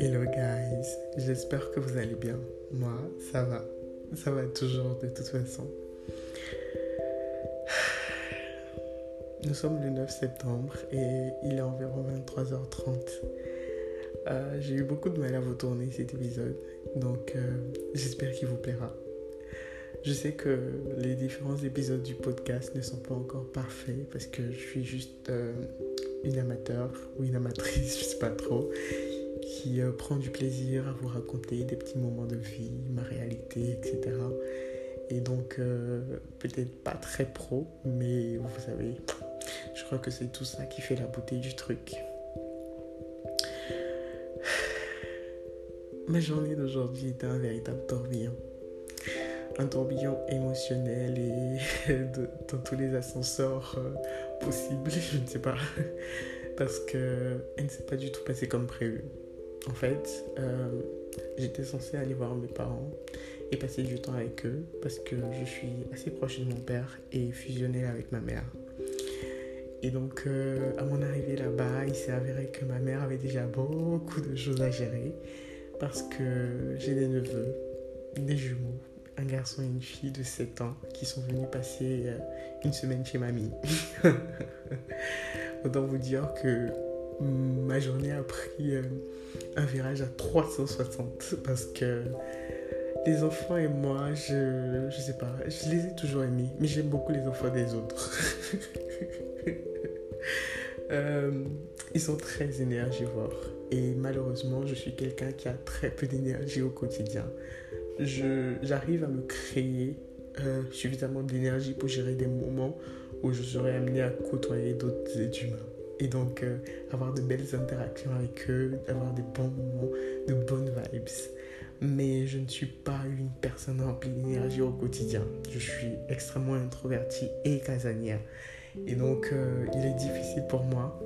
Hello guys, j'espère que vous allez bien. Moi, ça va toujours de toute façon. Nous sommes le 9 septembre et il est environ 23h30. J'ai eu beaucoup de mal à vous tourner cet épisode, donc j'espère qu'il vous plaira. Je sais que les différents épisodes du podcast ne sont pas encore parfaits parce que je suis juste une amateur ou une amatrice, je sais pas trop, qui prend du plaisir à vous raconter des petits moments de vie, ma réalité, etc. Et donc peut-être pas très pro, mais vous savez, je crois que c'est tout ça qui fait la beauté du truc. Ma journée d'aujourd'hui était un véritable tourbillon. Un tourbillon émotionnel et dans tous les ascenseurs possibles, je ne sais pas, parce qu'elle ne s'est pas du tout passée comme prévu. En fait, j'étais censée aller voir mes parents et passer du temps avec eux parce que je suis assez proche de mon père et fusionnelle avec ma mère. Et donc, à mon arrivée là-bas, il s'est avéré que ma mère avait déjà beaucoup de choses à gérer parce que j'ai des neveux, des jumeaux, un garçon et une fille de 7 ans qui sont venus passer une semaine chez mamie. Autant vous dire que ma journée a pris un virage à 360 parce que les enfants et moi, je sais pas, je les ai toujours aimés, mais j'aime beaucoup les enfants des autres. Ils sont très énergivores et malheureusement, je suis quelqu'un qui a très peu d'énergie au quotidien. J'arrive à me créer suffisamment d'énergie pour gérer des moments où je serai amenée à côtoyer d'autres êtres humains. Et donc, avoir de belles interactions avec eux, avoir des bons moments, de bonnes vibes. Mais je ne suis pas une personne remplie d'énergie au quotidien. Je suis extrêmement introvertie et casanière. Et donc, il est difficile pour moi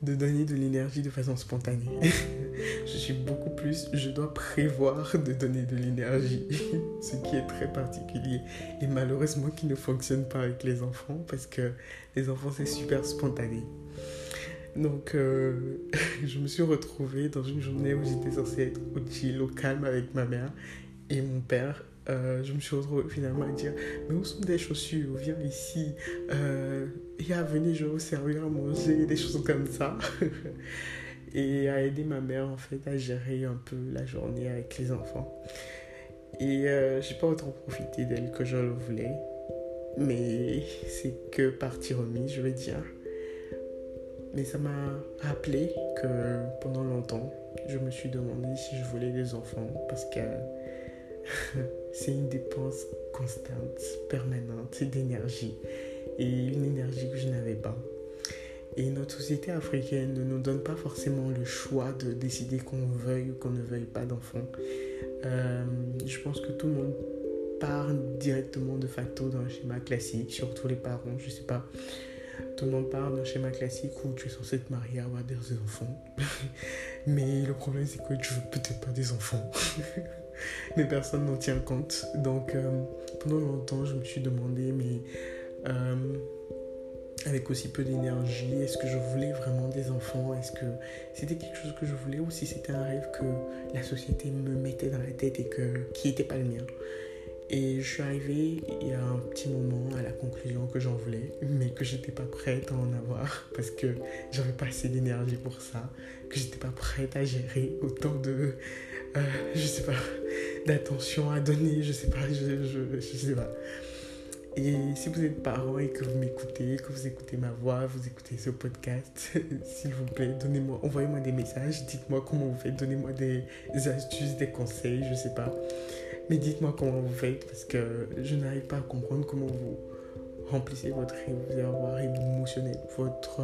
de donner de l'énergie de façon spontanée. Je suis beaucoup plus... Je dois prévoir de donner de l'énergie, ce qui est très particulier. Et malheureusement, qui ne fonctionne pas avec les enfants, parce que les enfants, c'est super spontané. Donc, je me suis retrouvée dans une journée où j'étais censée être au chill, au calme avec ma mère et mon père. Je me suis retrouvée finalement à dire « Mais où sont des chaussures ? Viens ici. Venez, je vais vous servir à manger. » Des choses comme ça. Et à aider ma mère, en fait, à gérer un peu la journée avec les enfants. Et j'ai pas autant profité d'elle que je le voulais. Mais c'est que partie remise, je veux dire. Mais ça m'a rappelé que pendant longtemps, je me suis demandé si je voulais des enfants. Parce que... c'est une dépense constante, permanente, c'est d'énergie et une énergie que je n'avais pas. Et notre société africaine ne nous donne pas forcément le choix de décider qu'on veuille ou qu'on ne veuille pas d'enfants. Je pense que tout le monde part directement de facto dans un schéma classique, surtout les parents, je sais pas. Tout le monde part d'un schéma classique où tu es censé te marier, avoir des enfants. Mais le problème, c'est que tu veux peut-être pas des enfants. Mais personne n'en tient compte. Donc, pendant longtemps, je me suis demandé, mais avec aussi peu d'énergie, est-ce que je voulais vraiment des enfants? Est-ce que c'était quelque chose que je voulais ou si c'était un rêve que la société me mettait dans la tête et qui n'était pas le mien? Et je suis arrivée il y a un petit moment à la conclusion que j'en voulais, mais que j'étais pas prête à en avoir parce que j'avais pas assez d'énergie pour ça, que j'étais pas prête à gérer autant de, je sais pas, d'attention à donner, je sais pas. Et si vous êtes parents et que vous m'écoutez, que vous écoutez ma voix, vous écoutez ce podcast, s'il vous plaît, donnez-moi, envoyez-moi des messages, dites-moi comment vous faites, donnez-moi des astuces, des conseils, je sais pas. Mais dites-moi comment vous faites parce que je n'arrive pas à comprendre comment vous remplissez votre réservoir émotionnel, votre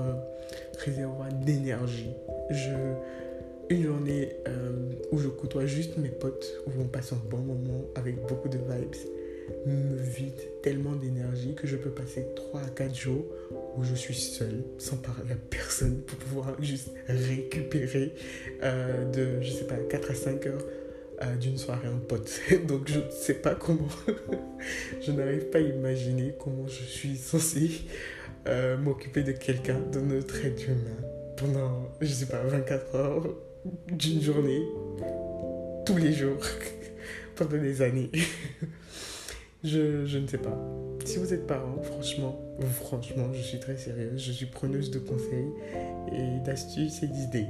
réservoir d'énergie. Une journée où je côtoie juste mes potes, où on passe un bon moment avec beaucoup de vibes, me vide tellement d'énergie que je peux passer 3 à 4 jours où je suis seule, sans parler à personne, pour pouvoir juste récupérer de, je sais pas, 4 à 5 heures d'une soirée en pote. Donc je ne sais pas comment, je n'arrive pas à imaginer comment je suis censée m'occuper de quelqu'un, de notre être humain, pendant, je ne sais pas, 24 heures d'une journée, tous les jours, pendant des années. Je ne sais pas. Si vous êtes parent, franchement, je suis très sérieuse, je suis preneuse de conseils et d'astuces et d'idées.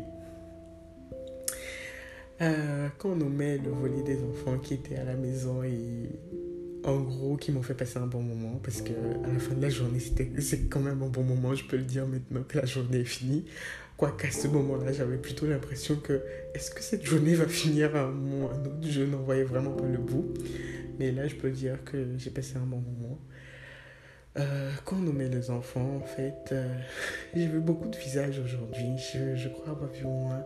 Quand on nommait le volet des enfants qui étaient à la maison et en gros qui m'ont fait passer un bon moment, parce que à la fin de la journée c'est quand même un bon moment, je peux le dire maintenant que la journée est finie, quoiqu'à ce moment-là j'avais plutôt l'impression que est-ce que cette journée va finir à un moment ou à un autre, je n'en voyais vraiment pas le bout, mais là je peux dire que j'ai passé un bon moment. Quand on nommait les enfants, en fait j'ai vu beaucoup de visages aujourd'hui, je crois avoir vu moins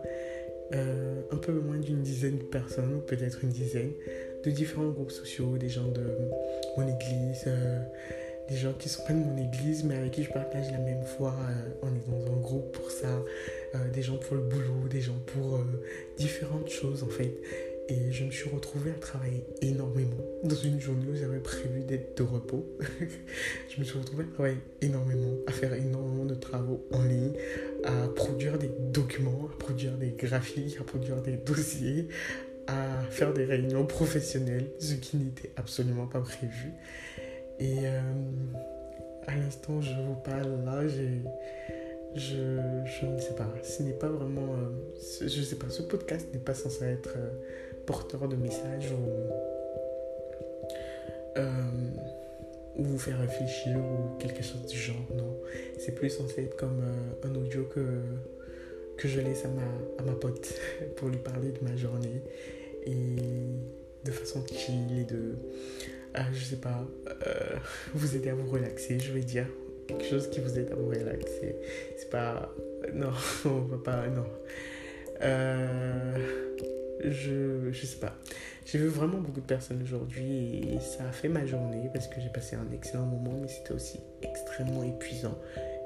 un peu moins d'une dizaine de personnes, ou peut-être une dizaine, de différents groupes sociaux, des gens de mon église, des gens qui ne sont pas de mon église mais avec qui je partage la même foi, on est dans un groupe pour ça, des gens pour le boulot, des gens pour différentes choses en fait, et je me suis retrouvée à travailler énormément dans une journée où j'avais prévu d'être de repos. Je me suis retrouvée à travailler énormément, à faire énormément de travaux en ligne, à produire des documents, à produire des graphiques, à produire des dossiers, à faire des réunions professionnelles, ce qui n'était absolument pas prévu. Et à l'instant où je vous parle là, je ne sais pas, ce n'est pas vraiment... je ne sais pas, ce podcast n'est pas censé être... porteur de messages ou vous faire réfléchir ou quelque chose du genre, non. C'est plus censé être comme un audio que je laisse à ma pote pour lui parler de ma journée et de façon chill et de, je sais pas, vous aider à vous relaxer, je vais dire. Quelque chose qui vous aide à vous relaxer. C'est pas... Non, on va pas... Non. Je sais pas, j'ai vu vraiment beaucoup de personnes aujourd'hui et ça a fait ma journée parce que j'ai passé un excellent moment, mais c'était aussi extrêmement épuisant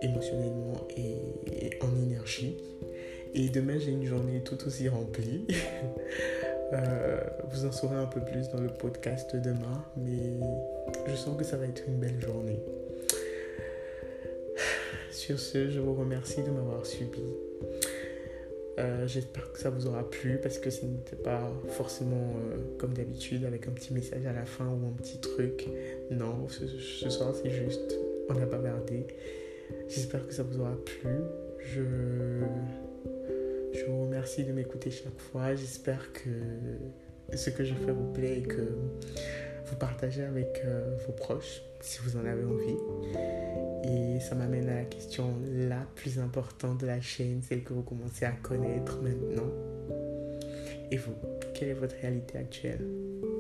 émotionnellement et en énergie, et demain j'ai une journée tout aussi remplie. Vous en saurez un peu plus dans le podcast demain, mais je sens que ça va être une belle journée. Sur ce, je vous remercie de m'avoir suivi. J'espère que ça vous aura plu, parce que ce n'était pas forcément comme d'habitude avec un petit message à la fin ou un petit truc. Non, ce soir c'est juste on a bavardé. J'espère que ça vous aura plu. Je vous remercie de m'écouter chaque fois. J'espère que ce que je fais vous plaît et que vous partagez avec vos proches si vous en avez envie. Et ça m'amène à la question la plus importante de la chaîne, celle que vous commencez à connaître maintenant. Et vous, quelle est votre réalité actuelle ?